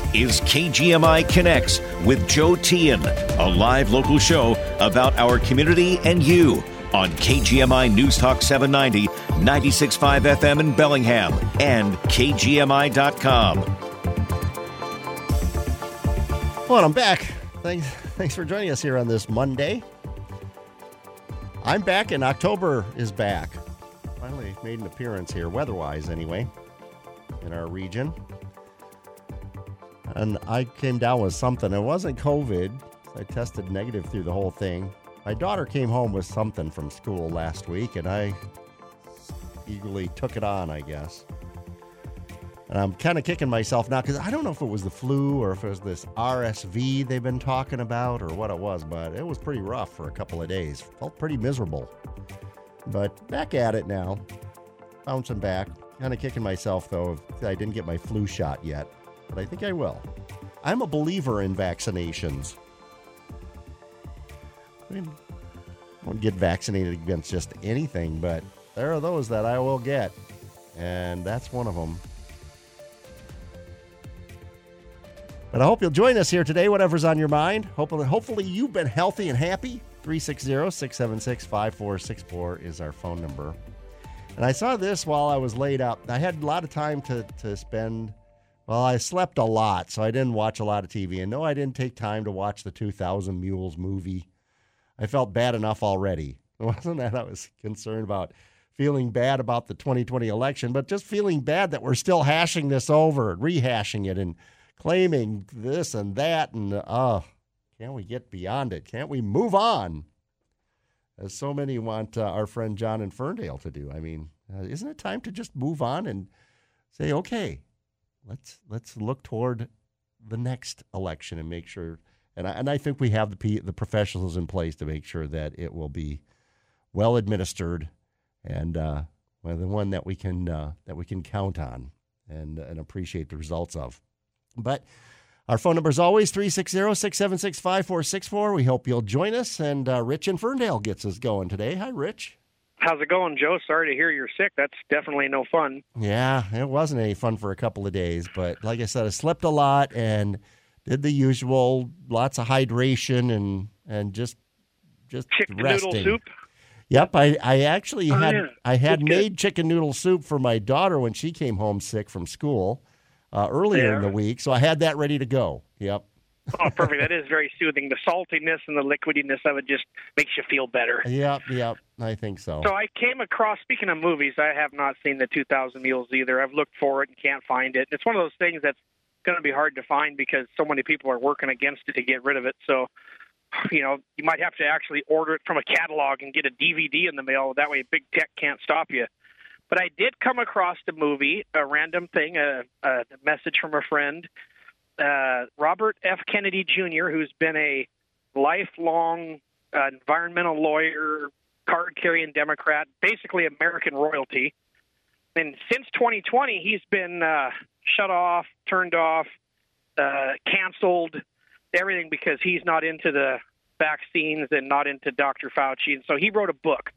This is KGMI Connects with Joe Tehan, a live local show about our community and you on KGMI News Talk 790, 96.5 FM in Bellingham and KGMI.com. Well, I'm back. Thanks for joining us here on this Monday. I'm back and October is back. Finally made an appearance here, weather-wise anyway, in our region. And I came down with something. It wasn't COVID. I tested negative through the whole thing. My daughter came home with something from school last week, and I eagerly took it on, I guess. And I'm kind of kicking myself now because I don't know if it was the flu or if it was this RSV they've been talking about or what it was, but it was pretty rough for a couple of days. Felt pretty miserable. But back at it now. Bouncing back. Kind of kicking myself, though, if I didn't get my flu shot yet. But I think I will. I'm a believer in vaccinations. I mean, I won't get vaccinated against just anything, but there are those that I will get, and that's one of them. But I hope you'll join us here today, whatever's on your mind. Hopefully you've been healthy and happy. 360-676-5464 is our phone number. And I saw this while I was laid up. I had a lot of time to spend. Well, I slept a lot, so I didn't watch a lot of TV. And no, I didn't take time to watch the 2000 Mules movie. I felt bad enough already. It wasn't that I was concerned about feeling bad about the 2020 election, but just feeling bad that we're still hashing this over, rehashing it, and claiming this and that. And, can't we get beyond it? Can't we move on? As so many want our friend John in Ferndale to do. I mean, isn't it time to just move on and say, okay, let's look toward the next election and make sure. And I think we have the professionals in place to make sure that it will be well administered and the one that we can count on and appreciate the results of. But our phone number is always 360-676-5464. We hope you'll join us. And Rich in Ferndale gets us going today. Hi, Rich. How's it going, Joe? Sorry to hear you're sick. That's definitely no fun. Yeah, it wasn't any fun for a couple of days. But like I said, I slept a lot and did the usual, lots of hydration and just chicken resting. Chicken noodle soup? Yep, I had made chicken noodle soup for my daughter when she came home sick from school earlier in the week, so I had that ready to go. Yep. Oh, perfect. That is very soothing. The saltiness and the liquidiness of it just makes you feel better. Yep. I think so. So I came across, speaking of movies, I have not seen the 2000 Mules either. I've looked for it and can't find it. It's one of those things that's going to be hard to find because so many people are working against it to get rid of it. So, you know, you might have to actually order it from a catalog and get a DVD in the mail. That way big tech can't stop you. But I did come across the movie, a random thing, a message from a friend. Robert F. Kennedy Jr., who's been a lifelong environmental lawyer, card-carrying Democrat, basically American royalty. And since 2020, he's been shut off, turned off, canceled, everything because he's not into the vaccines and not into Dr. Fauci. And so he wrote a book.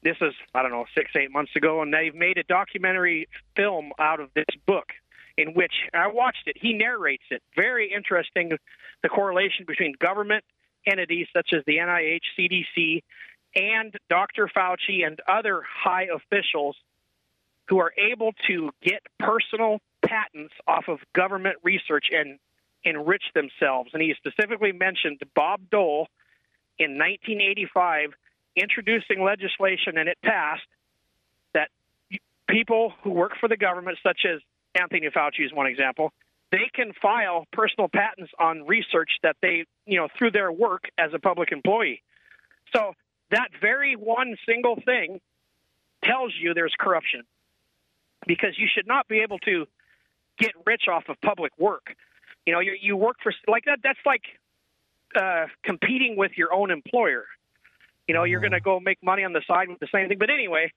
This is, I don't know, 6-8 months ago, and they've made a documentary film out of this book, in which I watched it. He narrates it. Very interesting, the correlation between government entities such as the NIH, CDC, and Dr. Fauci and other high officials who are able to get personal patents off of government research and enrich themselves. And he specifically mentioned Bob Dole in 1985 introducing legislation, and it passed, that people who work for the government, such as Anthony Fauci is one example, they can file personal patents on research that they, you know, through their work as a public employee. So that very one single thing tells you there's corruption, because you should not be able to get rich off of public work. You know, you work for like that. That's like competing with your own employer. You know, you're going to go make money on the side with the same thing. But anyway,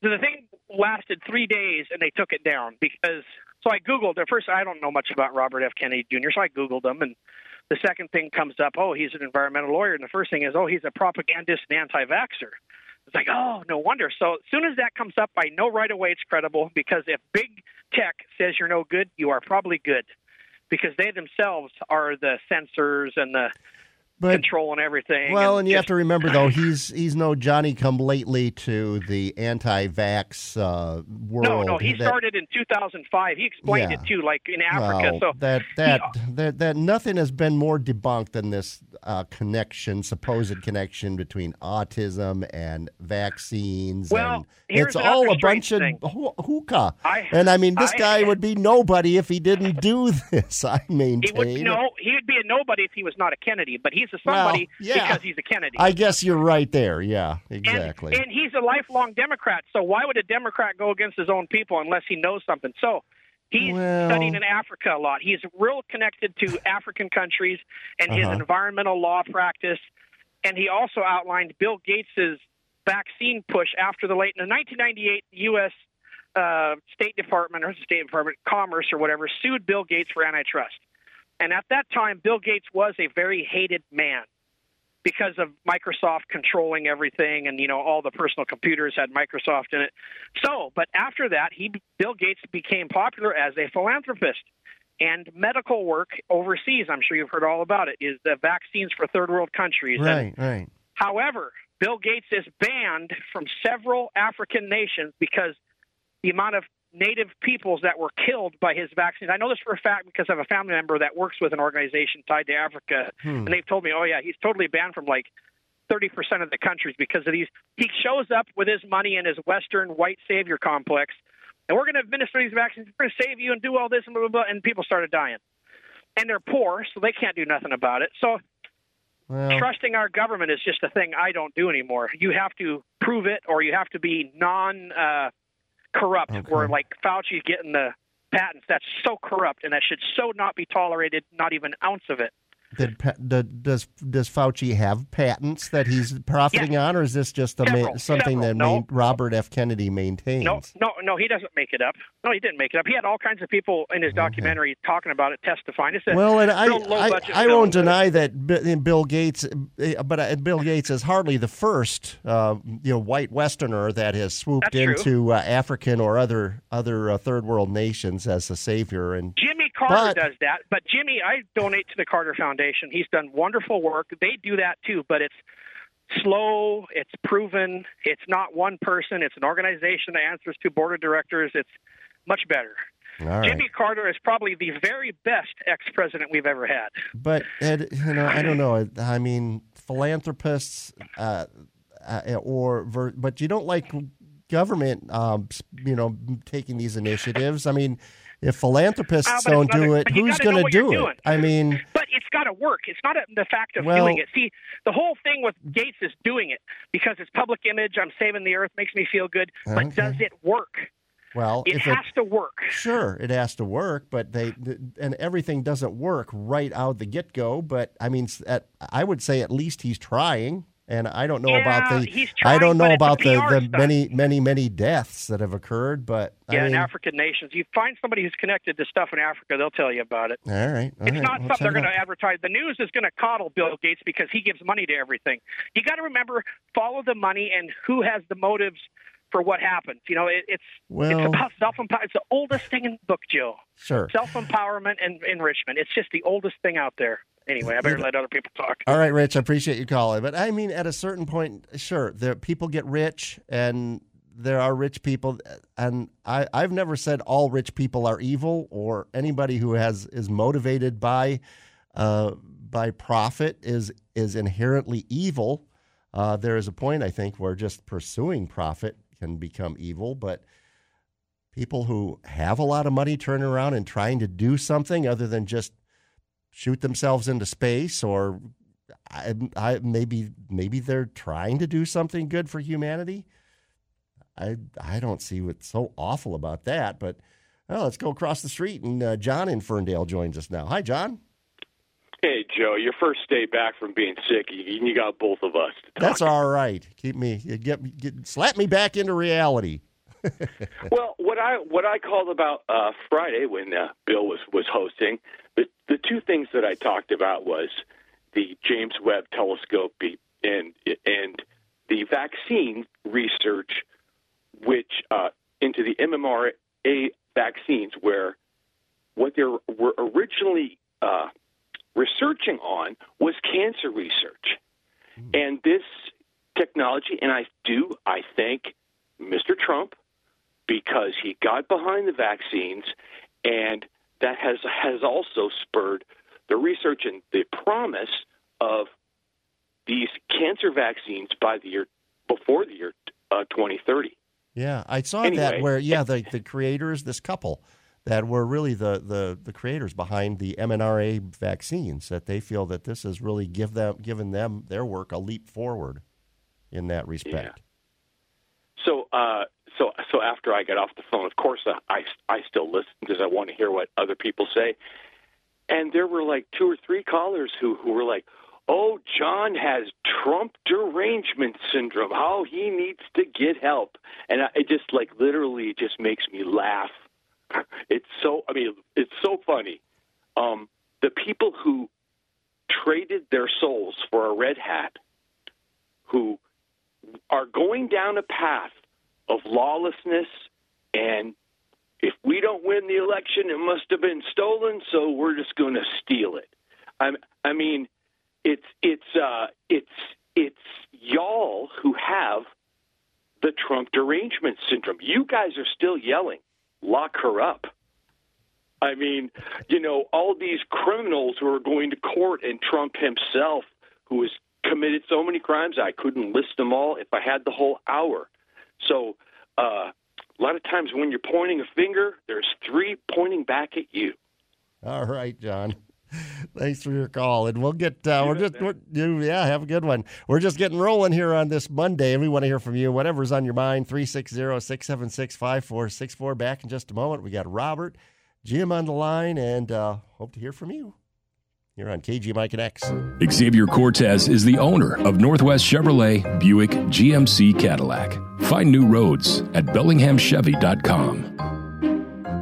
the thing lasted 3 days, and they took it down because – so I Googled. At first, I don't know much about Robert F. Kennedy Jr., so I Googled him, and the second thing comes up, oh, he's an environmental lawyer, and the first thing is, oh, he's a propagandist and anti-vaxxer. It's like, oh, no wonder. So as soon as that comes up, I know right away it's credible, because if big tech says you're no good, you are probably good. because they themselves are the censors and the control and everything. Well, and you have to remember, though, he's no Johnny-come-lately to the anti-vax world. No, he started in 2005. He explained it, too, like in Africa. Well, so that nothing has been more debunked than this supposed connection between autism and vaccines. Well, it's all a bunch of hookah. This guy would be nobody if he didn't do this, I maintain. He'd be a nobody if he was not a Kennedy, but he's a somebody because he's a Kennedy. I guess you're right there. Yeah, exactly. And he's a lifelong Democrat, so why would a Democrat go against his own people unless he knows something? So he's studying in Africa a lot. He's real connected to African countries and his environmental law practice, and he also outlined Bill Gates' vaccine push after the late in 1998 U.S. State Department or Commerce or whatever sued Bill Gates for antitrust. And at that time, Bill Gates was a very hated man because of Microsoft controlling everything, and all the personal computers had Microsoft in it. So, but after that, Bill Gates became popular as a philanthropist, and medical work overseas, I'm sure you've heard all about it, is the vaccines for third world countries. Right. However, Bill Gates is banned from several African nations because the amount of native peoples that were killed by his vaccines. I know this for a fact because I have a family member that works with an organization tied to Africa, and they've told me, he's totally banned from like 30% of the countries because of these. He shows up with his money and his Western white savior complex, and we're going to administer these vaccines, we're going to save you and do all this, and blah, blah, blah, and people started dying. And they're poor, so they can't do nothing about it. So trusting our government is just a thing I don't do anymore. You have to prove it, or you have to be corrupt, where like Fauci getting the patents, that's so corrupt, and that should so not be tolerated, not even an ounce of it. Does Fauci have patents that he's profiting on, or is this just Robert F. Kennedy maintains? No, he doesn't make it up. No, he didn't make it up. He had all kinds of people in his documentary talking about it, testifying. I won't deny that Bill Gates is hardly the first white Westerner that has swooped into African or other third world nations as a savior. And Jimmy Carter does that, but Jimmy, I donate to the Carter Foundation. He's done wonderful work. They do that too, but it's slow, it's proven, it's not one person, it's an organization that answers to board of directors. It's much better. All Jimmy Carter is probably the very best ex-president we've ever had. But, Ed, I don't know. I mean, philanthropists, but you don't like government, taking these initiatives. I mean, if philanthropists don't do it, who's going to do it? I mean, but it's got to work. It's not the fact of doing it. See, the whole thing with Gates is doing it because it's public image. I'm saving the earth, makes me feel good. But does it work? Well, it has to work. Sure, it has to work, but and everything doesn't work right out the get-go. But I mean, I would say at least he's trying. And I don't know about the many deaths that have occurred, but in African nations, you find somebody who's connected to stuff in Africa, they'll tell you about it. It's not something they're going to advertise. The news is going to coddle Bill Gates because he gives money to everything. You got to remember, follow the money and who has the motives for what happens. It's about self-empowerment. It's the oldest thing in the book, Joe. Sure, self-empowerment and enrichment. It's just the oldest thing out there. Anyway, I better let other people talk. All right, Rich, I appreciate you calling. But I mean, at a certain point, sure, people get rich, and there are rich people. And I've never said all rich people are evil, or anybody who is motivated by profit is inherently evil. There is a point, I think, where just pursuing profit can become evil, but people who have a lot of money turn around and trying to do something other than just shoot themselves into space, or maybe they're trying to do something good for humanity. I don't see what's so awful about that, but let's go across the street, and John in Ferndale joins us now. Hi, John. Hey, Joe, your first day back from being sick, you got both of us to talk. That's all right. Keep me, slap me back into reality. Well, what I called about Friday when Bill was hosting, the two things that I talked about was the James Webb telescope and the vaccine research, which into the MMRA vaccines, where what they were originally researching on was cancer research. And this technology, and I thank Mr. Trump, because he got behind the vaccines, and that has also spurred the research and the promise of these cancer vaccines by the year before the year 2030. Yeah, I saw that where, the creators, this couple that were really the creators behind the MNRA vaccines, that they feel that this has really given them their work a leap forward in that respect. Yeah. So after I got off the phone, of course, I still listen because I want to hear what other people say. And there were like two or three callers who were like, "Oh, John has Trump derangement syndrome. How he needs to get help." And it just like literally just makes me laugh. It's so funny. The people who traded their souls for a red hat, who are going down a path of lawlessness, and if we don't win the election, it must have been stolen, so we're just going to steal it. It's y'all who have the Trump derangement syndrome. You guys are still yelling, "Lock her up." I mean, all these criminals who are going to court, and Trump himself, who has committed so many crimes, I couldn't list them all if I had the whole hour. So a lot of times when you're pointing a finger, there's three pointing back at you. All right, John. Thanks for your call, and we'll get. Have a good one. We're just getting rolling here on this Monday, and we want to hear from you. Whatever's on your mind, 360-676-5464. Back in just a moment. We got Robert, Jim on the line, and hope to hear from you. You're on KGMI Connects. Xavier Cortez is the owner of Northwest Chevrolet, Buick, GMC, Cadillac. Find new roads at BellinghamChevy.com.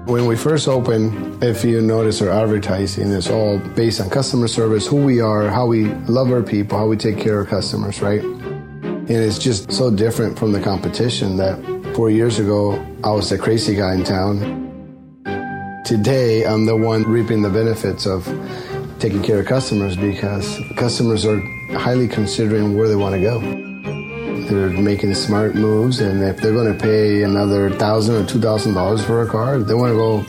When we first opened, if you notice our advertising, it's all based on customer service, who we are, how we love our people, how we take care of customers, right? And it's just so different from the competition that 4 years ago, I was the crazy guy in town. Today, I'm the one reaping the benefits of taking care of customers, because customers are highly considering where they want to go. They're making smart moves, and if they're going to pay another $1,000 or $2,000 for a car, they want to go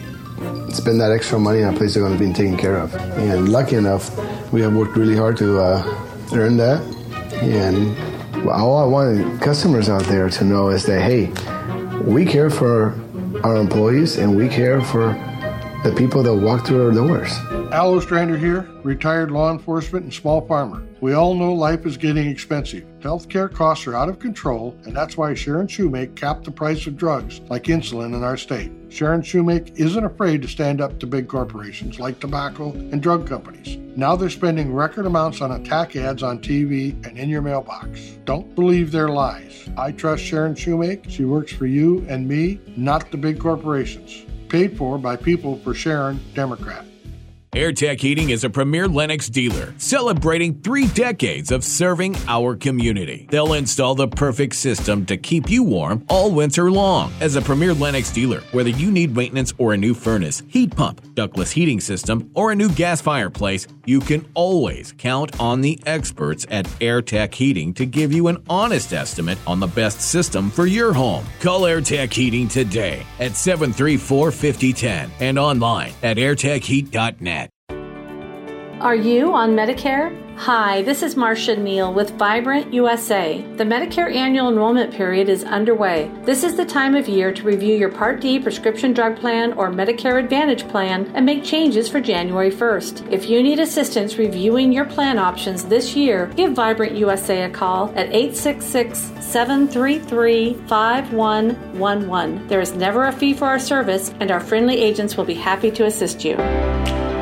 spend that extra money on a place they're going to be taken care of. And lucky enough, we have worked really hard to earn that. And all I want customers out there to know is that, hey, we care for our employees, and we care for the people that walk through our doors. Al Ostrander here, retired law enforcement and small farmer. We all know life is getting expensive. Healthcare costs are out of control, and that's why Sharon Shewmake capped the price of drugs like insulin in our state. Sharon Shewmake isn't afraid to stand up to big corporations like tobacco and drug companies. Now they're spending record amounts on attack ads on TV and in your mailbox. Don't believe their lies. I trust Sharon Shewmake. She works for you and me, not the big corporations. Paid for by People for Sharon, Democrat. AirTech Heating is a premier Lennox dealer celebrating 3 decades of serving our community. They'll install the perfect system to keep you warm all winter long. As a premier Lennox dealer, whether you need maintenance or a new furnace, heat pump, ductless heating system, or a new gas fireplace, you can always count on the experts at AirTech Heating to give you an honest estimate on the best system for your home. Call AirTech Heating today at 734-5010 and online at airtechheat.net. Are you on Medicare? Hi, this is Marcia Neal with Vibrant USA. The Medicare annual enrollment period is underway. This is the time of year to review your Part D prescription drug plan or Medicare Advantage plan and make changes for January 1st. If you need assistance reviewing your plan options this year, give Vibrant USA a call at 866-733-5111. There is never a fee for our service, and our friendly agents will be happy to assist you.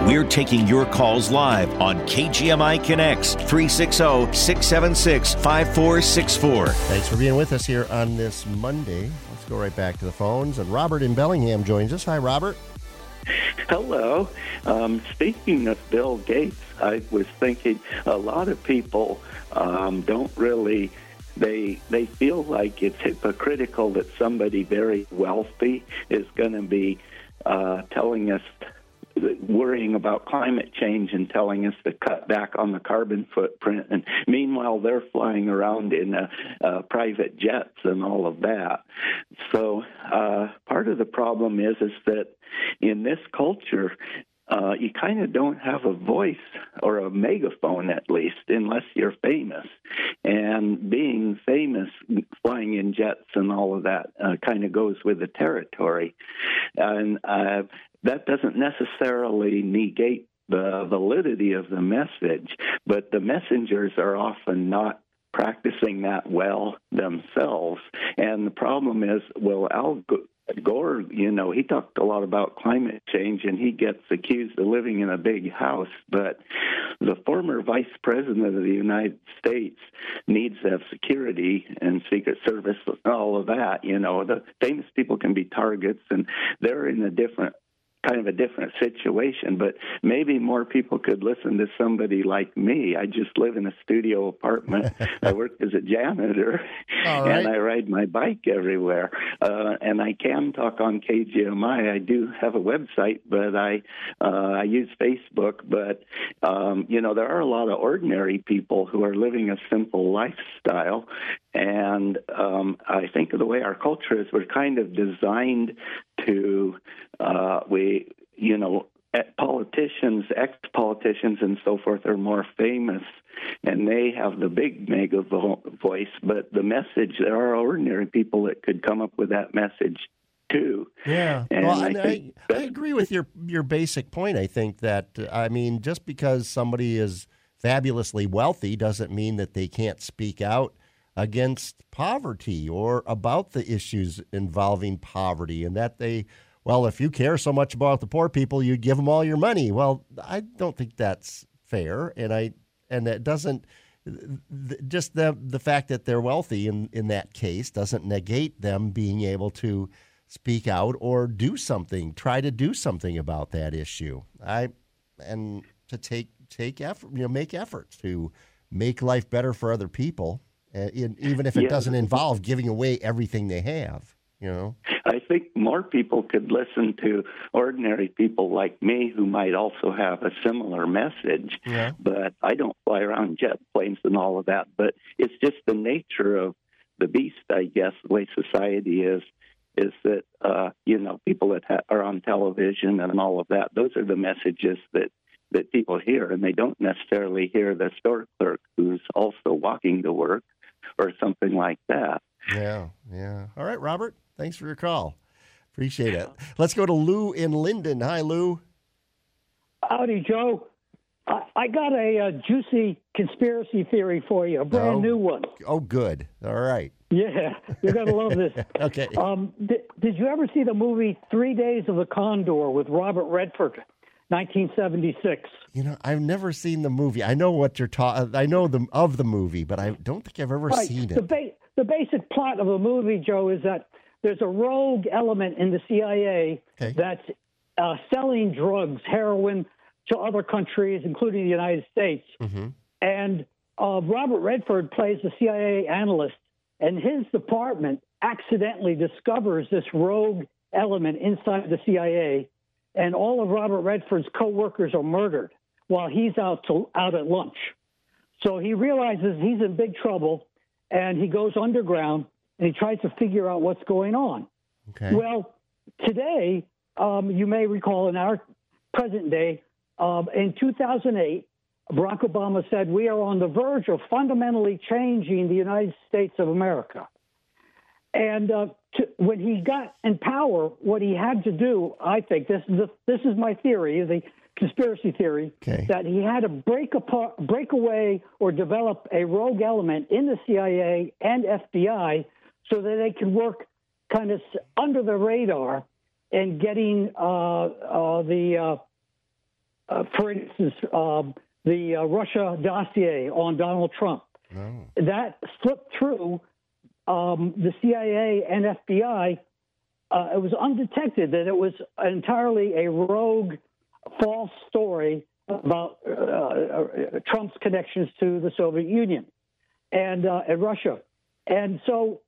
We're taking your calls live on KGMI Connects, 360-676-5464. Thanks for being with us here on this Monday. Let's go right back to the phones. And Robert in Bellingham joins us. Hi, Robert. Hello. Speaking of Bill Gates, I was thinking a lot of people don't really... They feel like it's hypocritical that somebody very wealthy is going to be telling us worrying about climate change and telling us to cut back on the carbon footprint. And meanwhile, they're flying around in private jets and all of that. So part of the problem is that in this culture, you kind of don't have a voice or a megaphone, at least, unless you're famous. And being famous, flying in jets and all of that kind of goes with the territory. And that doesn't necessarily negate the validity of the message, but the messengers are often not practicing that well themselves. And the problem is, well, Gore, you know, he talked a lot about climate change, and he gets accused of living in a big house. But the former vice president of the United States needs to have security and Secret Service, all of that. You know, the famous people can be targets, and they're in a different kind of a different situation, but maybe more people could listen to somebody like me. I just live in a studio apartment. I work as a janitor, and I ride my bike everywhere. And I can talk on KGMI. I do have a website, but I use Facebook. But, you know, there are a lot of ordinary people who are living a simple lifestyle. And I think the way our culture is, we're kind of designed to, you know, politicians, ex-politicians and so forth are more famous, and they have the big mega voice, but the message, there are ordinary people that could come up with that message too. Yeah, and well, I agree with your basic point. I think that, I mean, just because somebody is fabulously wealthy doesn't mean that they can't speak out against poverty or about the issues involving poverty, and that they, well, if you care so much about the poor people, you'd give them all your money. Well, I don't think that's fair, and that doesn't, just the fact that they're wealthy in that case doesn't negate them being able to speak out or do something, try to do something about that issue. And to take effort, you know, make efforts to make life better for other people. Even if it doesn't involve giving away everything they have, you know. I think more people could listen to ordinary people like me who might also have a similar message. Yeah. But I don't fly around jet planes and all of that. But it's just the nature of the beast, I guess, the way society is that, you know, people that are on television and all of that, those are the messages that people hear, and they don't necessarily hear the store clerk who's also walking to work or something like that. Yeah. All right, Robert, thanks for your call. Appreciate it. Let's go to Lou in Linden. Hi, Lou. Howdy, Joe. I got a juicy conspiracy theory for you, a brand new one. Oh, good. All right. Yeah, you're going to love this. Okay. Did you ever see the movie 3 Days of the Condor with Robert Redford? 1976. You know, I've never seen the movie. I know what you're talking. I know of the movie, but I don't think I've ever seen it. The basic plot of a movie, Joe, is that there's a rogue element in the CIA that's selling drugs, heroin, to other countries, including the United States. Mm-hmm. And Robert Redford plays the CIA analyst, and his department accidentally discovers this rogue element inside the CIA. And all of Robert Redford's co-workers are murdered while he's out at lunch. So he realizes he's in big trouble, and he goes underground, and he tries to figure out what's going on. Okay. Well, today, you may recall in our present day, in 2008, Barack Obama said, we are on the verge of fundamentally changing the United States of America. And when he got in power, what he had to do, I think, this is my theory, the conspiracy theory, that he had to break away or develop a rogue element in the CIA and FBI so that they could work kind of under the radar and getting for instance, the Russia dossier on Donald Trump. Oh. That slipped through. The CIA and FBI, it was undetected that it was entirely a rogue, false story about Trump's connections to the Soviet Union and Russia. And so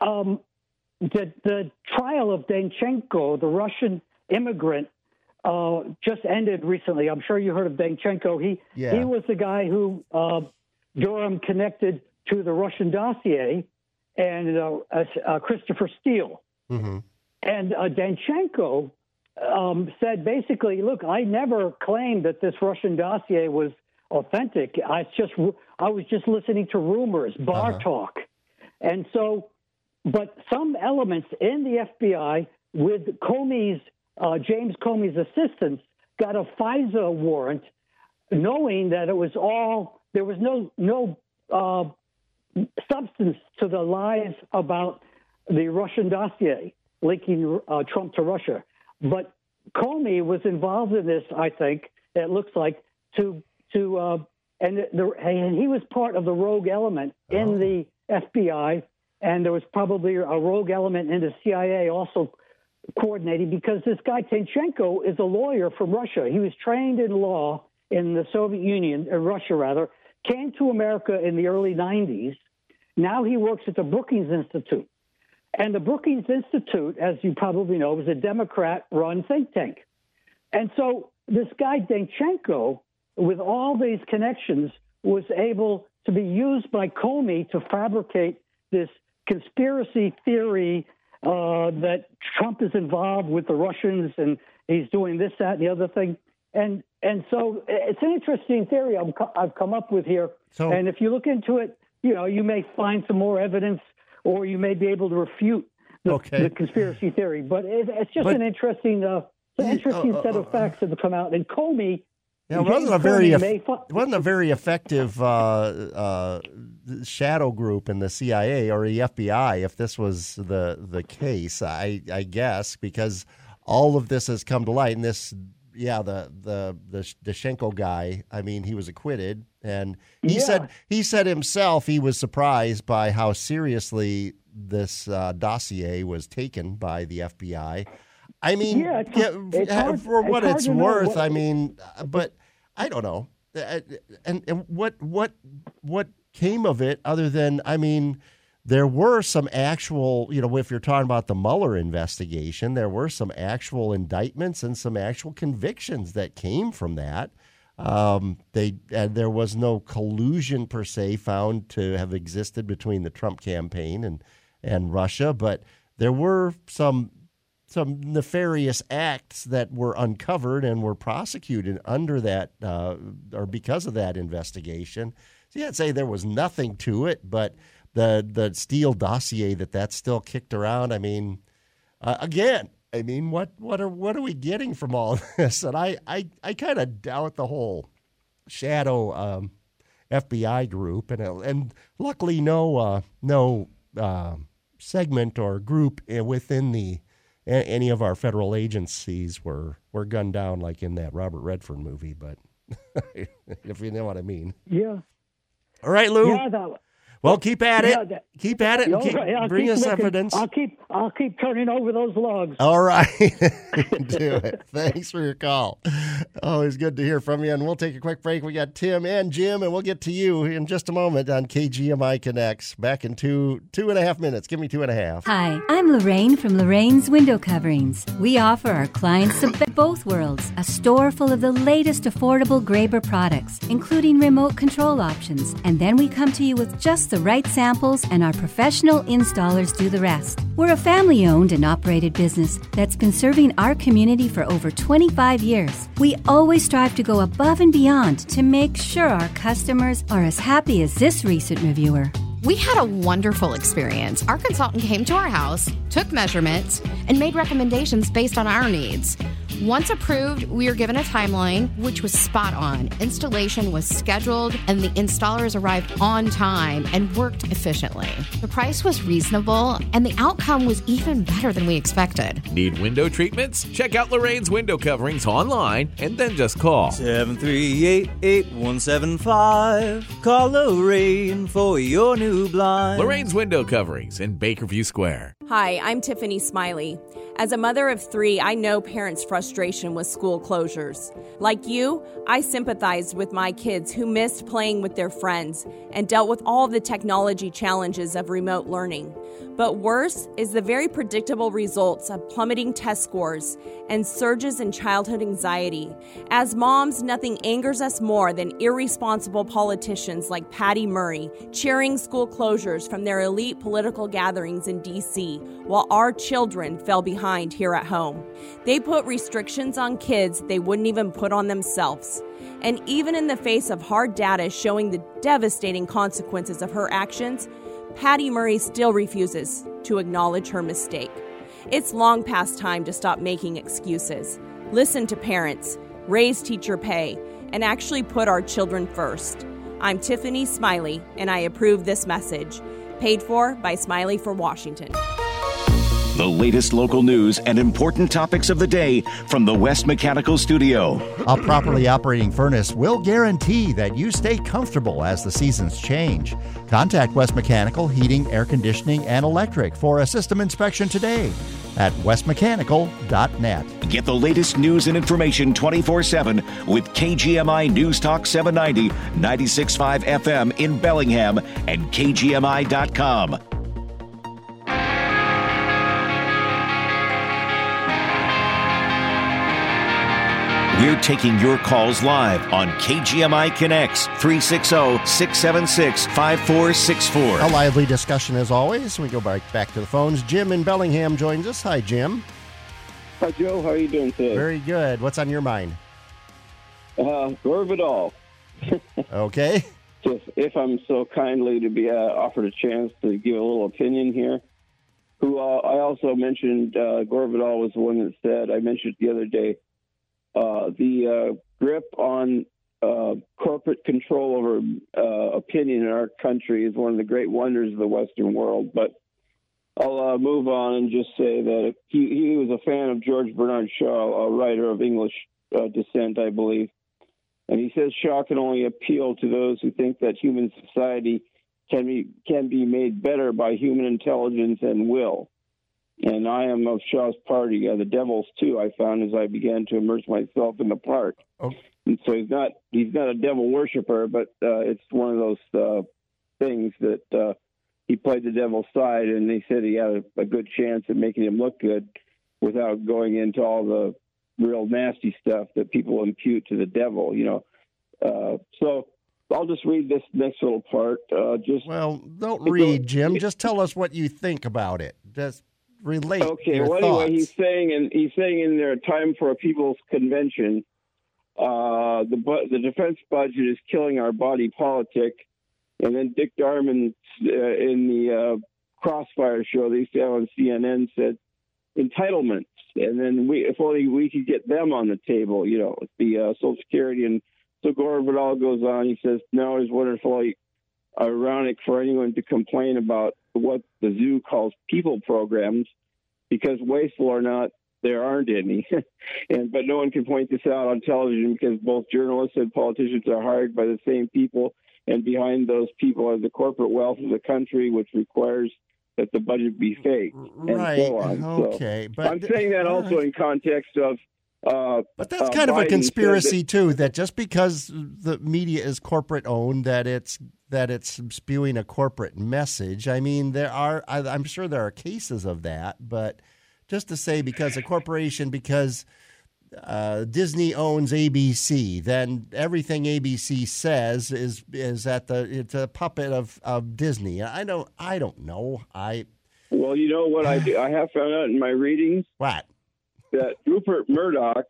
the trial of Danchenko, the Russian immigrant just ended recently. I'm sure you heard of Danchenko. He was the guy who Durham connected to the Russian dossier and Christopher Steele. Mm-hmm. And Danchenko said basically, look, I never claimed that this Russian dossier was authentic. I was just listening to rumors, bar talk. And so, but some elements in the FBI with Comey's, James Comey's assistance got a FISA warrant knowing that it was all, there was no substance to the lies about the Russian dossier linking Trump to Russia. But Comey was involved in this, I think, it looks like, and he was part of the rogue element in the FBI, and there was probably a rogue element in the CIA also coordinating, because this guy Danchenko is a lawyer from Russia. He was trained in law in the Soviet Union, in Russia rather, came to America in the early 90s. Now he works at the Brookings Institute. And the Brookings Institute, as you probably know, was a Democrat-run think tank. And so this guy Danchenko, with all these connections, was able to be used by Comey to fabricate this conspiracy theory that Trump is involved with the Russians and he's doing this, that, and the other thing. And so it's an interesting theory I've come up with here. So, and if you look into it, you know, you may find some more evidence, or you may be able to refute the conspiracy theory. But it's just an interesting set of facts that have come out. And Comey, yeah, it wasn't a very effective shadow group in the CIA or the FBI, if this was the case, I guess, because all of this has come to light. And this, the Danchenko guy, I mean, he was acquitted. And he said himself he was surprised by how seriously this dossier was taken by the FBI. I mean, but I don't know. And what came of it other than, I mean, there were some actual, you know, if you're talking about the Mueller investigation, there were some actual indictments and some actual convictions that came from that. There was no collusion per se found to have existed between the Trump campaign and Russia, but there were some nefarious acts that were uncovered and were prosecuted under that or because of that investigation. So I'd say there was nothing to it, but the Steele dossier that's still kicked around. I mean, what are we getting from all this? And I kind of doubt the whole shadow FBI group, and luckily no segment or group within any of our federal agencies were gunned down like in that Robert Redford movie. But if you know what I mean. Yeah. All right, Lou. Yeah, well, keep at it. Keep at it. And bring us evidence. I'll keep turning over those logs. All right. Do it. Thanks for your call. Always good to hear from you. And we'll take a quick break. We got Tim and Jim, and we'll get to you in just a moment on KGMI Connects. Back in two and a half minutes. Give me 2.5. Hi, I'm Lorraine from Lorraine's Window Coverings. We offer our clients the both worlds, a store full of the latest affordable Graeber products, including remote control options. And then we come to you with just the right samples, and our professional installers do the rest. We're a family-owned and operated business that's been serving our community for over 25 years. We always strive to go above and beyond to make sure our customers are as happy as this recent reviewer. We had a wonderful experience. Our consultant came to our house, took measurements, and made recommendations based on our needs. Once approved, we were given a timeline, which was spot on. Installation was scheduled, and the installers arrived on time and worked efficiently. The price was reasonable, and the outcome was even better than we expected. Need window treatments? Check out Lorraine's Window Coverings online, and then just call 738-8175. Call Lorraine for your new blind. Lorraine's Window Coverings in Bakerview Square. Hi, I'm Tiffany Smiley. As a mother of three, I know parents frustrate frustration with school closures. Like you, I sympathized with my kids who missed playing with their friends and dealt with all the technology challenges of remote learning. But worse is the very predictable results of plummeting test scores and surges in childhood anxiety. As moms, nothing angers us more than irresponsible politicians like Patty Murray cheering school closures from their elite political gatherings in D.C., while our children fell behind here at home. They put restrictions on kids they wouldn't even put on themselves. And even in the face of hard data showing the devastating consequences of her actions, Patty Murray still refuses to acknowledge her mistake. It's long past time to stop making excuses. Listen to parents, raise teacher pay, and actually put our children first. I'm Tiffany Smiley, and I approve this message. Paid for by Smiley for Washington. The latest local news and important topics of the day from the West Mechanical Studio. A properly operating furnace will guarantee that you stay comfortable as the seasons change. Contact West Mechanical Heating, Air Conditioning, and Electric for a system inspection today at westmechanical.net. Get the latest news and information 24/7 with KGMI News Talk 790, 96.5 FM in Bellingham and KGMI.com. We're taking your calls live on KGMI Connects, 360-676-5464. A lively discussion as always. We go back to the phones. Jim in Bellingham joins us. Hi, Jim. Hi, Joe. How are you doing today? Very good. What's on your mind? Gore Vidal. Okay. If I'm so kindly to be offered a chance to give a little opinion here. Who I also mentioned, Gore Vidal was the one that said, I mentioned the other day, the grip on corporate control over opinion in our country is one of the great wonders of the Western world. But I'll move on and just say that he was a fan of George Bernard Shaw, a writer of English descent, I believe. And he says Shaw can only appeal to those who think that human society can be made better by human intelligence and will. And I am of Shaw's party, the Devils too. I found as I began to immerse myself in the park. Okay. And so he's not a devil worshiper, but it's one of those things that he played the devil's side, and they said he had a good chance at making him look good without going into all the real nasty stuff that people impute to the devil, you know. So I'll just read this next little part. Don't read, Jim. Just tell us what you think about it. Just relate. Okay. Well, thoughts. Anyway, he's saying in their time for a people's convention, the defense budget is killing our body politic. And then Dick Darman in the Crossfire show they used to have on CNN said entitlements. And then if only we could get them on the table, you know, with the Social Security. And so Gore Vidal goes on. He says, "No, it's wonderfully ironic for anyone to complain about what the zoo calls people programs, because wasteful or not, there aren't any." But no one can point this out on television because both journalists and politicians are hired by the same people, and behind those people are the corporate wealth of the country, which requires that the budget be fake, and right. So on. Okay, so, but I'm saying that also in context of but that's kind of a conspiracy too, that just because the media is corporate owned, that it's spewing a corporate message. I mean, I'm sure there are cases of that, but just to say because a corporation, because Disney owns ABC, then everything ABC says is that it's a puppet of Disney. I don't know. Well, you know what I do? I have found out in my readings. What? That Rupert Murdoch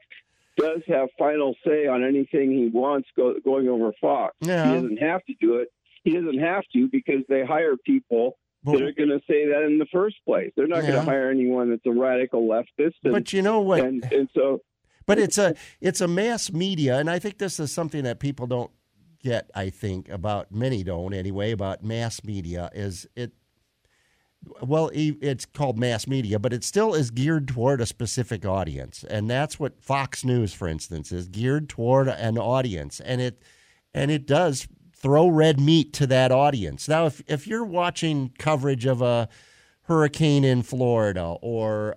does have final say on anything he wants going over Fox. Yeah. He doesn't have to do it. He doesn't have to because they hire people that are going to say that in the first place. They're not going to hire anyone that's a radical leftist. But you know what? And so, but it's a mass media, and I think this is something that people don't get. I think about mass media is it. Well, it's called mass media, but it still is geared toward a specific audience. And that's what Fox News, for instance, is geared toward an audience. And it does throw red meat to that audience. Now, if you're watching coverage of a hurricane in Florida or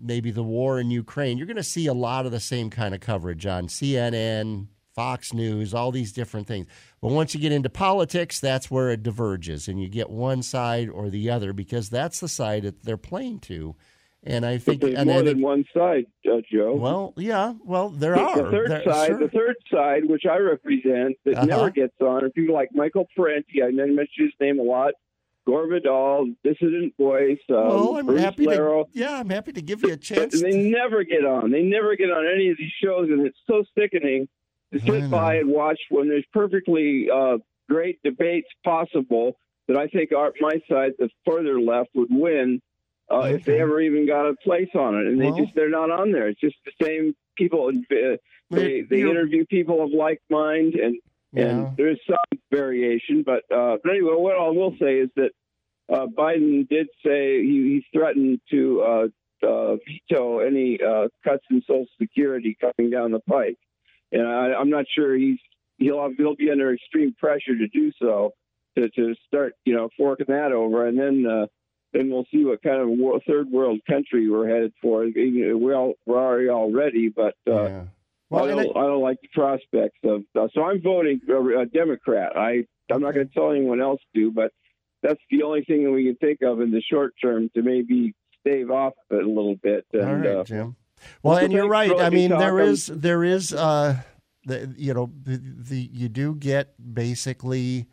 maybe the war in Ukraine, you're going to see a lot of the same kind of coverage on CNN, Fox News, all these different things. But once you get into politics, that's where it diverges, and you get one side or the other because that's the side that they're playing to. And I think but there's more than one side, Joe. Well, yeah. Well, there are the third side, which I represent, that never gets on. Or people like Michael Parenti, I mentioned his name a lot. Gore Vidal, Dissident Voice. Well, I'm happy to give you a chance. They never get on. They never get on any of these shows, and it's so sickening to sit by and watch when there's perfectly great debates possible that I think my side, the further left, would win. If they ever even got a place on it, and they're not on there. It's just the same people. They interview people of like mind, and there is some variation. But anyway, what I will say is that Biden did say he threatened to veto any cuts in Social Security coming down the pike, and I'm not sure he'll be under extreme pressure to do so to start forking that over, and then. Then we'll see what kind of third world country we're headed for. We're already, but I don't like the prospects of. So I'm voting a Democrat. I'm not going to tell anyone else to, but that's the only thing that we can think of in the short term to maybe stave off a little bit. And, all right, Jim. Well, and you're right. I mean, there is you do get basically.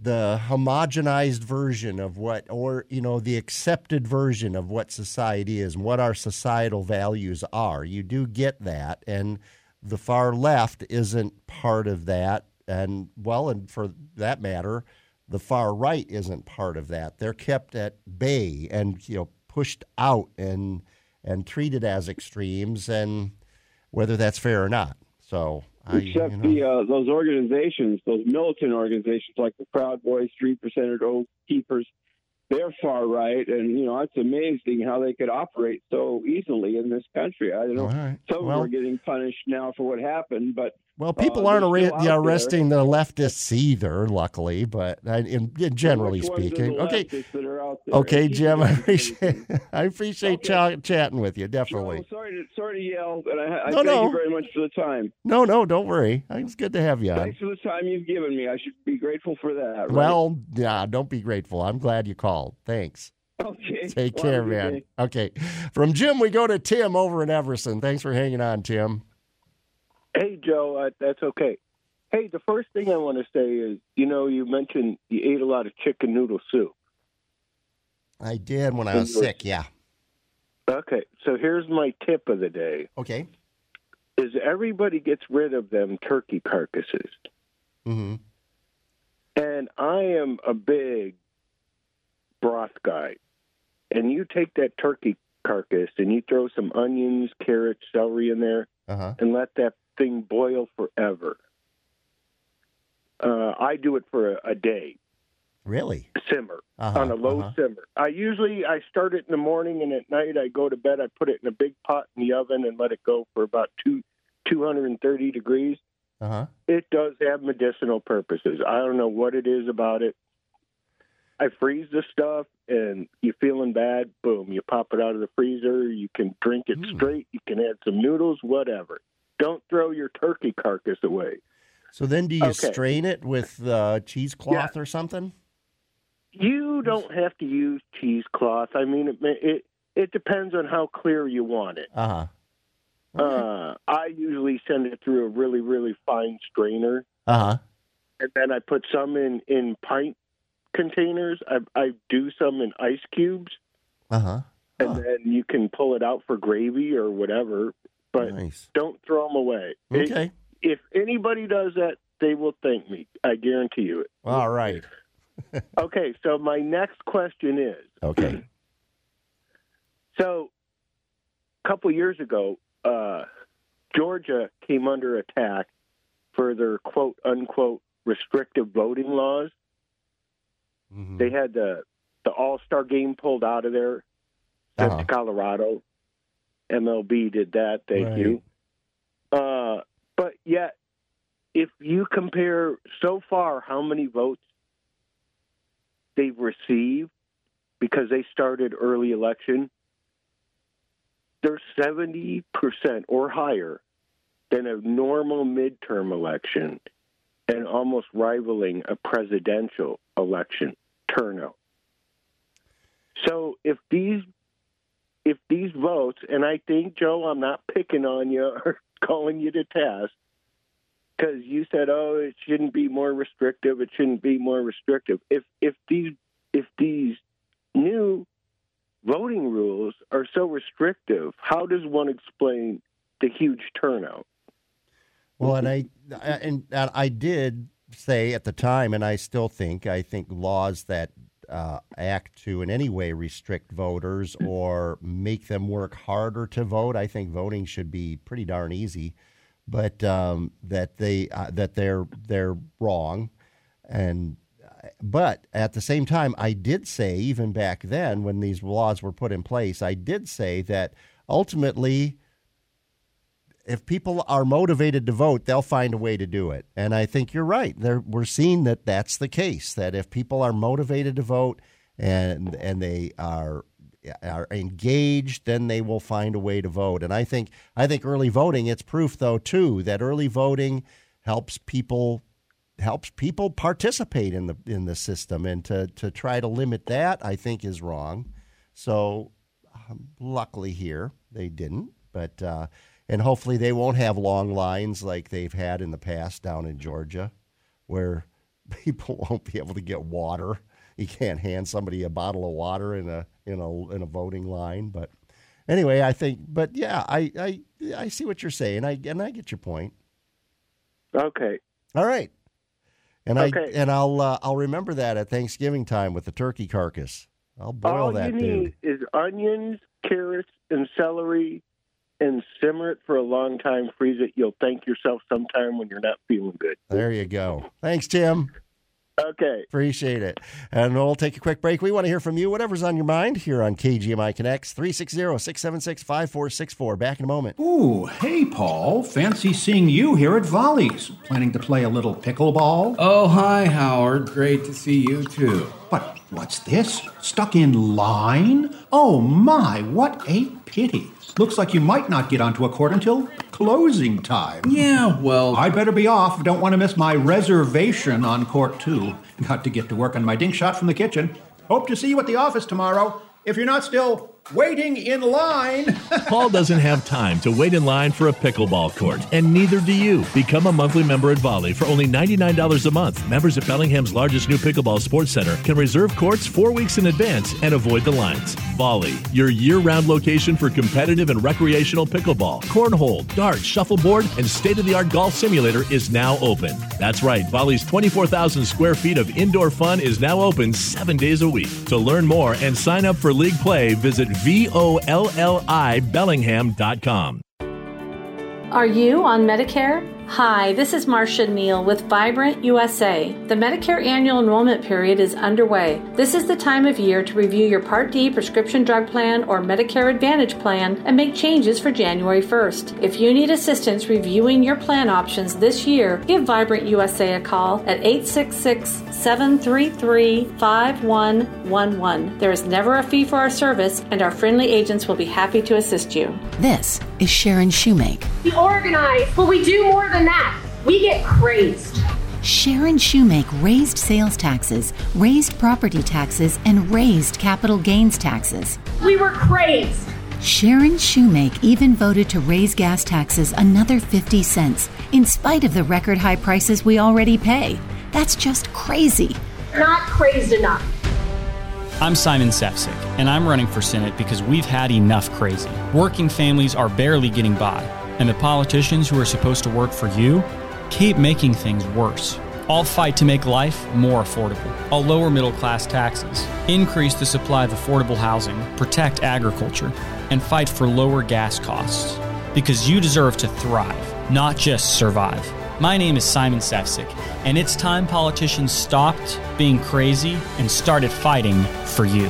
The homogenized version of the accepted version of what society is and what our societal values are. You do get that, and the far left isn't part of that. And for that matter, the far right isn't part of that. They're kept at bay and, pushed out and treated as extremes, and whether that's fair or not. So... Except those organizations, those militant organizations like the Proud Boys, 3 Percenters, Oath Keepers, they're far right. And, it's amazing how they could operate so easily in this country. I don't know. Right. Some are getting punished now for what happened. But people aren't arresting the leftists either, luckily, but in generally speaking. Okay, Jim, I appreciate chatting with you, definitely. Joe, sorry to yell, but I thank you very much for the time. No, don't worry. It's good to have you on. Thanks for the time you've given me. I should be grateful for that, right? Well, yeah, don't be grateful. I'm glad you called. Thanks. Okay. Take care, man. Day. Okay. From Jim, we go to Tim over in Everson. Thanks for hanging on, Tim. Hey, Joe, that's okay. Hey, the first thing I want to say is, you mentioned you ate a lot of chicken noodle soup. I did when I was sick, yeah. Okay, so here's my tip of the day. Okay. Is everybody gets rid of them turkey carcasses. Mm-hmm. And I am a big broth guy. And you take that turkey carcass and you throw some onions, carrots, celery in there, and let that thing boil forever. I do it for a day. Really? Simmer on a low simmer. I usually start it in the morning, and at night I go to bed. I put it in a big pot in the oven and let it go for about 230 degrees. It does have medicinal purposes. I don't know what it is about it. I freeze the stuff, and you're feeling bad, boom, you pop it out of the freezer. You can drink it straight. You can add some noodles, whatever. Don't throw your turkey carcass away. So then do you strain it with cheesecloth or something? You don't have to use cheesecloth. I mean, it depends on how clear you want it. I usually send it through a really, really fine strainer. And then I put some in pint containers. I do some in ice cubes. And then you can pull it out for gravy or whatever. But don't throw them away. Okay. If anybody does that, they will thank me. I guarantee you it. All right. Okay, so my next question is. Okay. So a couple years ago, Georgia came under attack for their quote-unquote restrictive voting laws. Mm-hmm. They had the All-Star game pulled out of there, sent to Colorado. MLB did that, thank you. But yet, if you compare so far how many votes they've received because they started early election, they're 70% or higher than a normal midterm election and almost rivaling a presidential election turnout. So if these votes, and I think, Joe, I'm not picking on you or calling you to task, because you said, oh, it shouldn't be more restrictive, it shouldn't be more restrictive. If these new voting rules are so restrictive, how does one explain the huge turnout? Well, and I did say at the time, and I still think, laws that act to in any way restrict voters or make them work harder to vote, I think voting should be pretty darn easy, but that they're wrong. And but at the same time, I did say, even back then when these laws were put in place, I did say that ultimately, if people are motivated to vote, they'll find a way to do it. And I think you're right. We're seeing that that's the case, that if people are motivated to vote and they are engaged, then they will find a way to vote. And I think early voting, it's proof, though, too, that early voting helps people participate in the system. And to try to limit that, I think, is wrong. So luckily here they didn't. But and hopefully they won't have long lines like they've had in the past down in Georgia, where people won't be able to get water. You can't hand somebody a bottle of water in a voting line. But anyway, I think. But yeah, I see what you're saying. I get your point. Okay. All right. And okay. I'll remember that at Thanksgiving time with the turkey carcass. I'll boil all that. All you need is onions, carrots, and celery, and simmer it for a long time, freeze it. You'll thank yourself sometime when you're not feeling good. There you go. Thanks, Tim. Okay. Appreciate it. And we'll take a quick break. We want to hear from you, whatever's on your mind, here on KGMI Connects, 360-676-5464. Back in a moment. Ooh, hey, Paul. Fancy seeing you here at Volley's. Planning to play a little pickleball? Oh, hi, Howard. Great to see you, too. But what's this? Stuck in line? Oh, my, what a pity. Looks like you might not get onto a court until closing time. Yeah, well... I better be off. Don't want to miss my reservation on court 2. Got to get to work on my dink shot from the kitchen. Hope to see you at the office tomorrow. If you're not still waiting in line... Paul doesn't have time to wait in line for a pickleball court, and neither do you. Become a monthly member at Volley for only $99 a month. Members at Bellingham's largest new pickleball sports center can reserve courts 4 weeks in advance and avoid the lines. Volley, your year-round location for competitive and recreational pickleball, cornhole, darts, shuffleboard, and state-of-the-art golf simulator is now open. That's right, Volley's 24,000 square feet of indoor fun is now open 7 days a week. To learn more and sign up for league play, visit VOLLIBellingham.com. Are you on Medicare? Hi, this is Marcia Neal with Vibrant USA. The Medicare annual enrollment period is underway. This is the time of year to review your Part D prescription drug plan or Medicare Advantage plan and make changes for January 1st. If you need assistance reviewing your plan options this year, give Vibrant USA a call at 866-733-5111. There is never a fee for our service, and our friendly agents will be happy to assist you. This is Sharon Shewmake. We organize, but we do more than that. We get crazed. Sharon Shewmake raised sales taxes, raised property taxes, and raised capital gains taxes. We were crazed. Sharon Shewmake even voted to raise gas taxes another 50 cents, in spite of the record high prices we already pay. That's just crazy. Not crazed enough. I'm Simon Sefzik, and I'm running for Senate because we've had enough crazy. Working families are barely getting by. And the politicians who are supposed to work for you keep making things worse. I'll fight to make life more affordable. I'll lower middle-class taxes, increase the supply of affordable housing, protect agriculture, and fight for lower gas costs. Because you deserve to thrive, not just survive. My name is Simon Sefzik, and it's time politicians stopped being crazy and started fighting for you.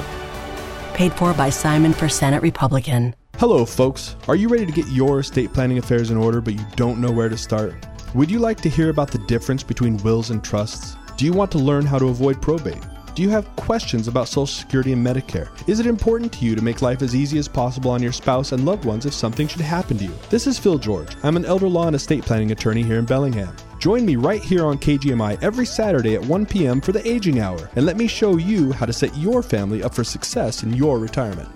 Paid for by Simon for Senate Republican. Hello, folks. Are you ready to get your estate planning affairs in order, but you don't know where to start? Would you like to hear about the difference between wills and trusts? Do you want to learn how to avoid probate? Do you have questions about Social Security and Medicare? Is it important to you to make life as easy as possible on your spouse and loved ones if something should happen to you? This is Phil George. I'm an elder law and estate planning attorney here in Bellingham. Join me right here on KGMI every Saturday at 1 p.m. for the Aging Hour, and let me show you how to set your family up for success in your retirement.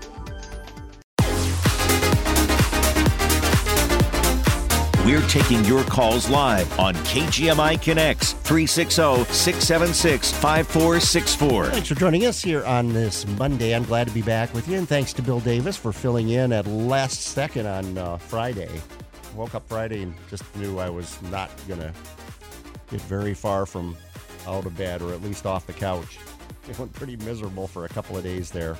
We're taking your calls live on KGMI Connects, 360-676-5464. Thanks for joining us here on this Monday. I'm glad to be back with you, and thanks to Bill Davis for filling in at last second on Friday. Woke up Friday and just knew I was not going to get very far from out of bed, or at least off the couch. It went pretty miserable for a couple of days there.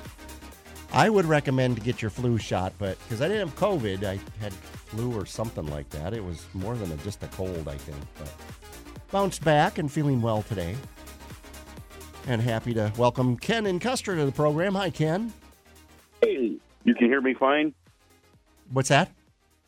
I would recommend to get your flu shot, but because I didn't have COVID, I had flu or something like that. It was more than just a cold, I think. But bounced back and feeling well today. And happy to welcome Ken in Custer to the program. Hi, Ken. Hey, you can hear me fine? What's that?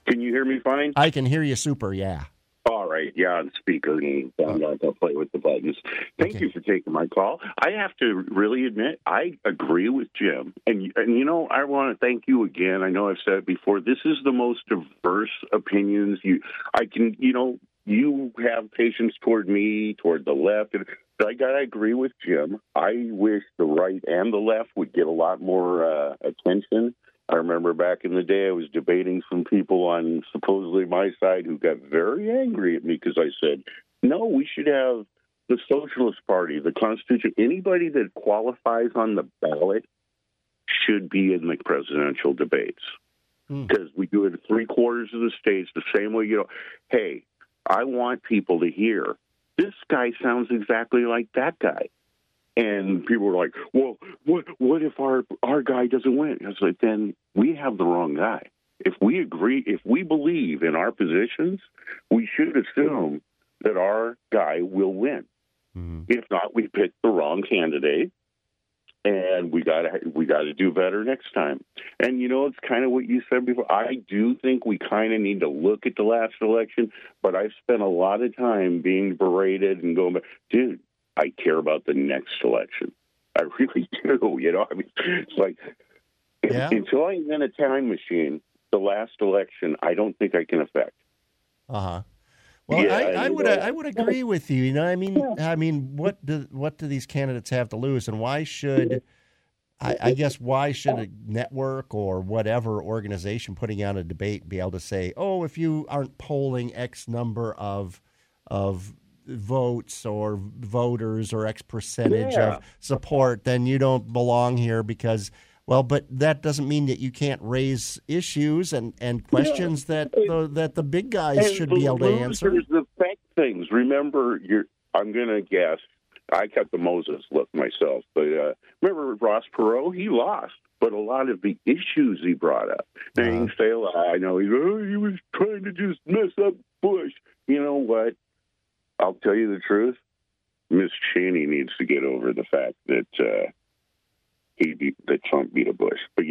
Can you hear me fine? I can hear you super, yeah. All right, yeah, on speaker. I'm not going to play with the buttons. Thank you for taking my call. I have to really admit, I agree with Jim. And you know, I want to thank you again. I know I've said it before. This is the most diverse opinions. You have patience toward me, toward the left. And I got to agree with Jim. I wish the right and the left would get a lot more attention. I remember back in the day I was debating some people on supposedly my side who got very angry at me because I said, no, we should have the Socialist Party, the Constitution. Anybody that qualifies on the ballot should be in the presidential debates because we do it in three-quarters of the states the same way. Hey, I want people to hear, this guy sounds exactly like that guy. And people were like, well, what if our guy doesn't win? I was like, then we have the wrong guy. If we agree, if we believe in our positions, we should assume that our guy will win. Mm-hmm. If not, we picked the wrong candidate, and we gotta do better next time. And, it's kind of what you said before. I do think we kind of need to look at the last election, but I've spent a lot of time being berated and going, dude, I care about the next election. I really do. It's like until I invent a time machine, the last election I don't think I can affect. Well, yeah, I would agree with you. What do these candidates have to lose, and why should I guess why should a network or whatever organization putting out a debate be able to say, oh, if you aren't polling X number of votes or voters or X percentage of support, then you don't belong here because, well, but that doesn't mean that you can't raise issues and questions that the big guys should be able to answer. The fact things. Remember, I'm going to guess, I cut the Moses look myself, but remember Ross Perot? He lost. But a lot of the issues he brought up, now you can say, I know, he was trying to just mess up Bush. You know what? I'll tell you the truth, Miss Cheney needs to get over the fact that Trump beat a Bush. But,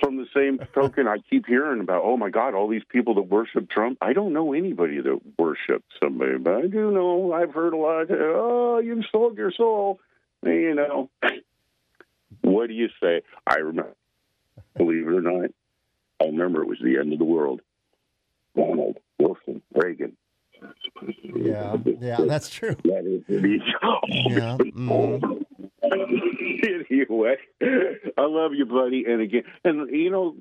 from the same token, I keep hearing about, oh, my God, all these people that worship Trump. I don't know anybody that worships somebody, but I do know. I've heard a lot. Oh, you've sold your soul. What do you say? I remember, believe it or not, I remember it was the end of the world. Donald Wilson Reagan. Yeah, that's true. Anyway, I love you, buddy. And again, Jim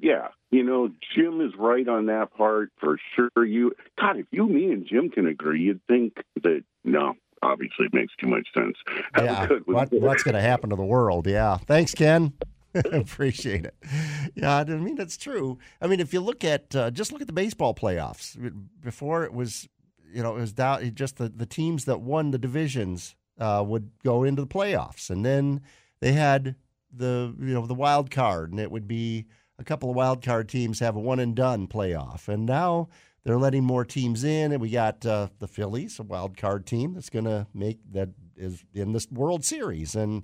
is right on that part for sure. If you, me, and Jim can agree, you'd think that no, obviously, it makes too much sense. What's going to happen to the world? Yeah, thanks, Ken. Appreciate it. Yeah, I mean it's true. I mean, if you look at just look at the baseball playoffs before it was. It was down. Just the teams that won the divisions would go into the playoffs, and then they had the wild card, and it would be a couple of wild card teams have a one and done playoff. And now they're letting more teams in, and we got the Phillies, a wild card team that is in this World Series. And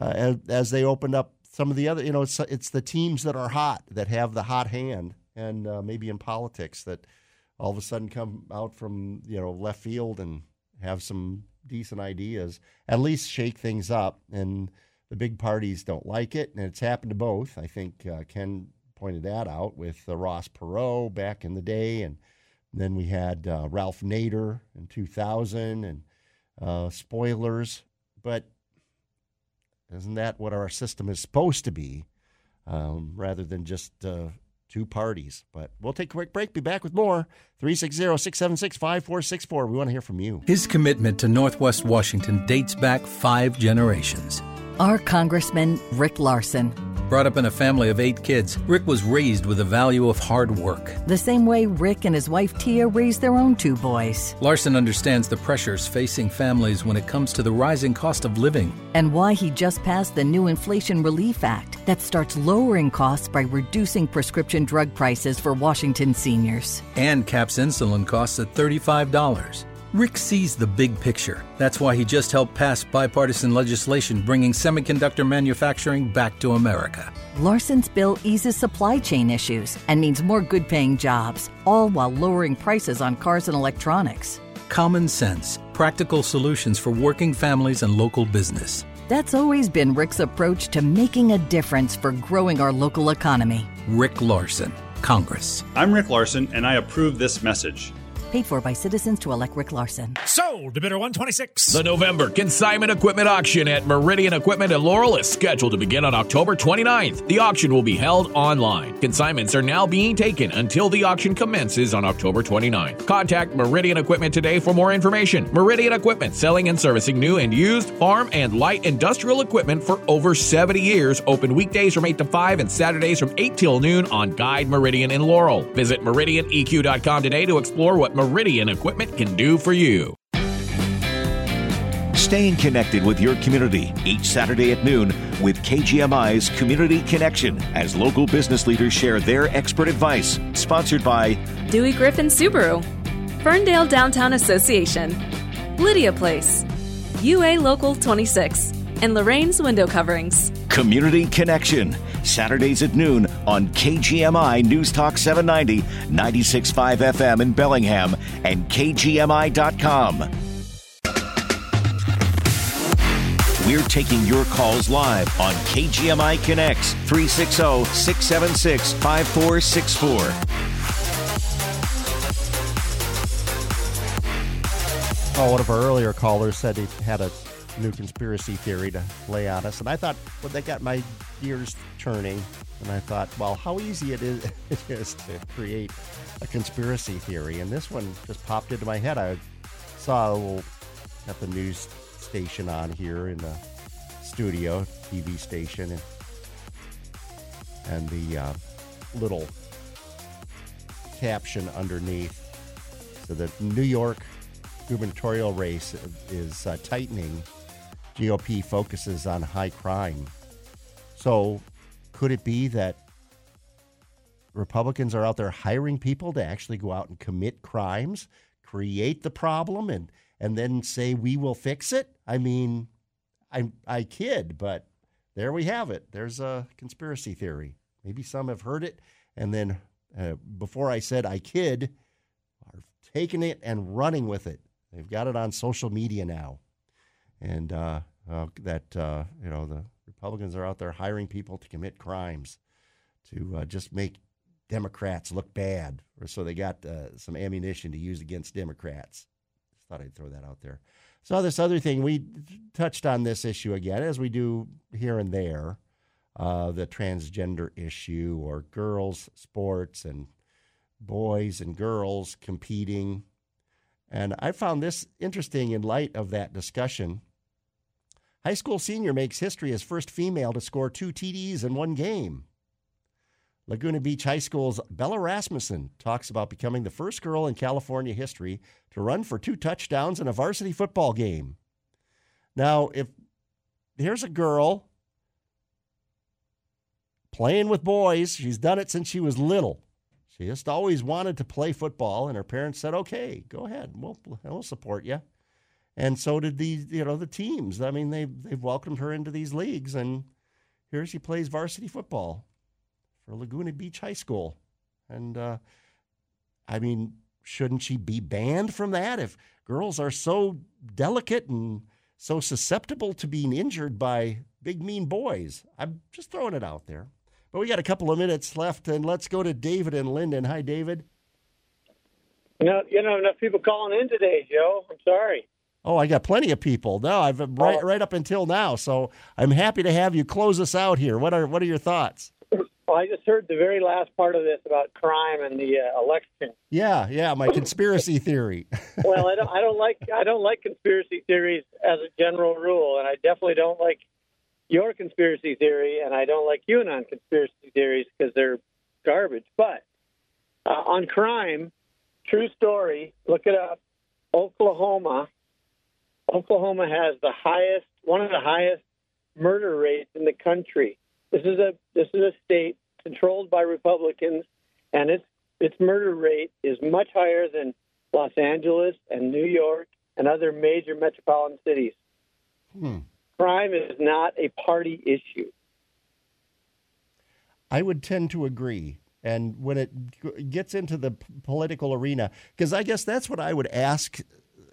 as they opened up some of the other, it's the teams that are hot that have the hot hand, and maybe in politics that all of a sudden come out from left field and have some decent ideas, at least shake things up. And the big parties don't like it, and it's happened to both. I think Ken pointed that out with Ross Perot back in the day, and then we had Ralph Nader in 2000, and spoilers. But isn't that what our system is supposed to be, rather than just two parties? But we'll take a quick break. Be back with more. 360-676-5464. We want to hear from you. His commitment to Northwest Washington dates back 5 generations. Our Congressman Rick Larson. Brought up in a family of 8 kids, Rick was raised with the value of hard work. The same way Rick and his wife Tia raised their own 2 boys. Larson understands the pressures facing families when it comes to the rising cost of living. And why he just passed the new Inflation Relief Act that starts lowering costs by reducing prescription drug prices for Washington seniors. And caps insulin costs at $35. Rick sees the big picture. That's why he just helped pass bipartisan legislation bringing semiconductor manufacturing back to America. Larson's bill eases supply chain issues and means more good-paying jobs, all while lowering prices on cars and electronics. Common sense, practical solutions for working families and local business. That's always been Rick's approach to making a difference for growing our local economy. Rick Larson, Congress. I'm Rick Larson, and I approve this message. Paid for by citizens to elect Rick Larson. Sold to bidder 126. The November consignment equipment auction at Meridian Equipment in Laurel is scheduled to begin on October 29th. The auction will be held online. Consignments are now being taken until the auction commences on October 29th. Contact Meridian Equipment today for more information. Meridian Equipment, selling and servicing new and used farm and light industrial equipment for over 70 years. Open weekdays from 8 to 5 and Saturdays from 8 till noon on Guide Meridian in Laurel. Visit MeridianEQ.com today to explore what Meridian Equipment can do for you. Staying connected with your community each Saturday at noon with KGMI's Community Connection as local business leaders share their expert advice. Sponsored by Dewey Griffin Subaru, Ferndale Downtown Association, Lydia Place, UA Local 26, and Lorraine's Window Coverings. Community Connection, Saturdays at noon on KGMI News Talk 790, 96.5 FM in Bellingham, and KGMI.com. We're taking your calls live on KGMI Connects, 360-676-5464. Oh, one of our earlier callers said he had a new conspiracy theory to lay on us, and I thought, well, that got my gears turning, and I thought, well, how easy it is to create a conspiracy theory, and this one just popped into my head. I saw a little at the news station on here in the studio, TV station, and the little caption underneath, so the New York gubernatorial race is tightening. GOP focuses on high crime. So could it be that Republicans are out there hiring people to actually go out and commit crimes, create the problem, and then say, we will fix it? I mean, I kid, but there we have it. There's a conspiracy theory. Maybe some have heard it, and then before I said I kid, are taking it and running with it. They've got it on social media now. And the Republicans are out there hiring people to commit crimes to just make Democrats look bad, or so they got some ammunition to use against Democrats. Just thought I'd throw that out there. So this other thing, we touched on this issue again, as we do here and there, the transgender issue, or girls' sports and boys and girls competing. And I found this interesting in light of that discussion. High school senior makes history as first female to score 2 TDs in one game. Laguna Beach High School's Bella Rasmussen talks about becoming the first girl in California history to run for 2 touchdowns in a varsity football game. Now, if here's a girl playing with boys, she's done it since she was little. She just always wanted to play football, and her parents said, okay, go ahead, we'll support you. And so did the teams. I mean, they've welcomed her into these leagues, and here she plays varsity football for Laguna Beach High School. And, I mean, shouldn't she be banned from that? If girls are so delicate and so susceptible to being injured by big, mean boys, I'm just throwing it out there. But we got a couple of minutes left, and let's go to David and Linden. Hi, David. No, you know, enough people calling in today, Joe. I'm sorry. Oh, I got plenty of people. No, I've been right up until now. So I'm happy to have you close us out here. What are your thoughts? Well, I just heard the very last part of this about crime and the election. Yeah, my conspiracy theory. Well, I don't like conspiracy theories as a general rule, and I definitely don't like your conspiracy theory, and I don't like QAnon conspiracy theories because they're garbage. But on crime, true story, look it up. Oklahoma has one of the highest murder rates in the country. This is a state controlled by Republicans, and its murder rate is much higher than Los Angeles and New York and other major metropolitan cities. Crime is not a party issue. I would tend to agree. And when it gets into the political arena, because I guess that's what I would ask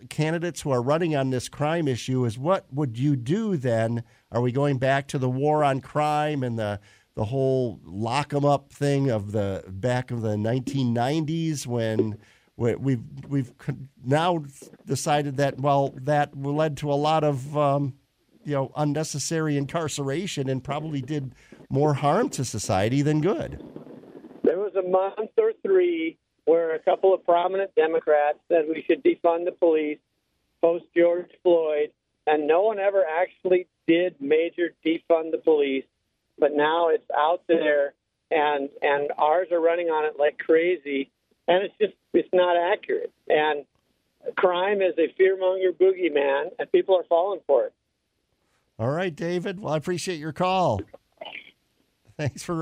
candidates who are running on this crime issue is, what would you do then? Are we going back to the war on crime and the whole lock 'em up thing of the back of the 1990s when we've now decided that, well, that led to a lot of unnecessary incarceration and probably did more harm to society than good? There was a month or three where a couple of prominent Democrats said we should defund the police post George Floyd, and no one ever actually did major defund the police. But now it's out there, and ours are running on it like crazy, and it's not accurate. And crime is a fearmonger boogeyman, and people are falling for it. All right, David. Well, I appreciate your call. Thanks for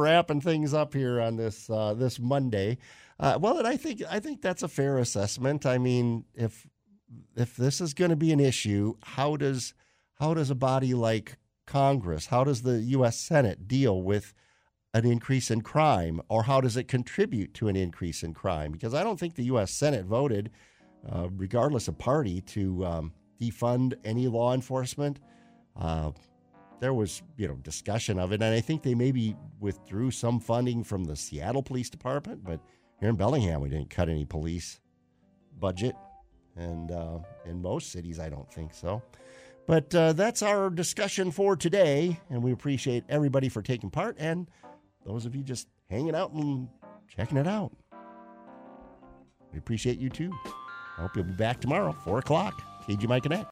wrapping things up here on this this Monday. Well, and I think that's a fair assessment. I mean, if this is going to be an issue, how does a body like Congress, how does the U.S. Senate deal with an increase in crime, or how does it contribute to an increase in crime? Because I don't think the U.S. Senate voted, regardless of party, to defund any law enforcement. There was, discussion of it, and I think they maybe withdrew some funding from the Seattle Police Department, but here in Bellingham, we didn't cut any police budget, and in most cities, I don't think so. But that's our discussion for today, and we appreciate everybody for taking part, and those of you just hanging out and checking it out. We appreciate you, too. I hope you'll be back tomorrow, 4 o'clock, KGMI Connect.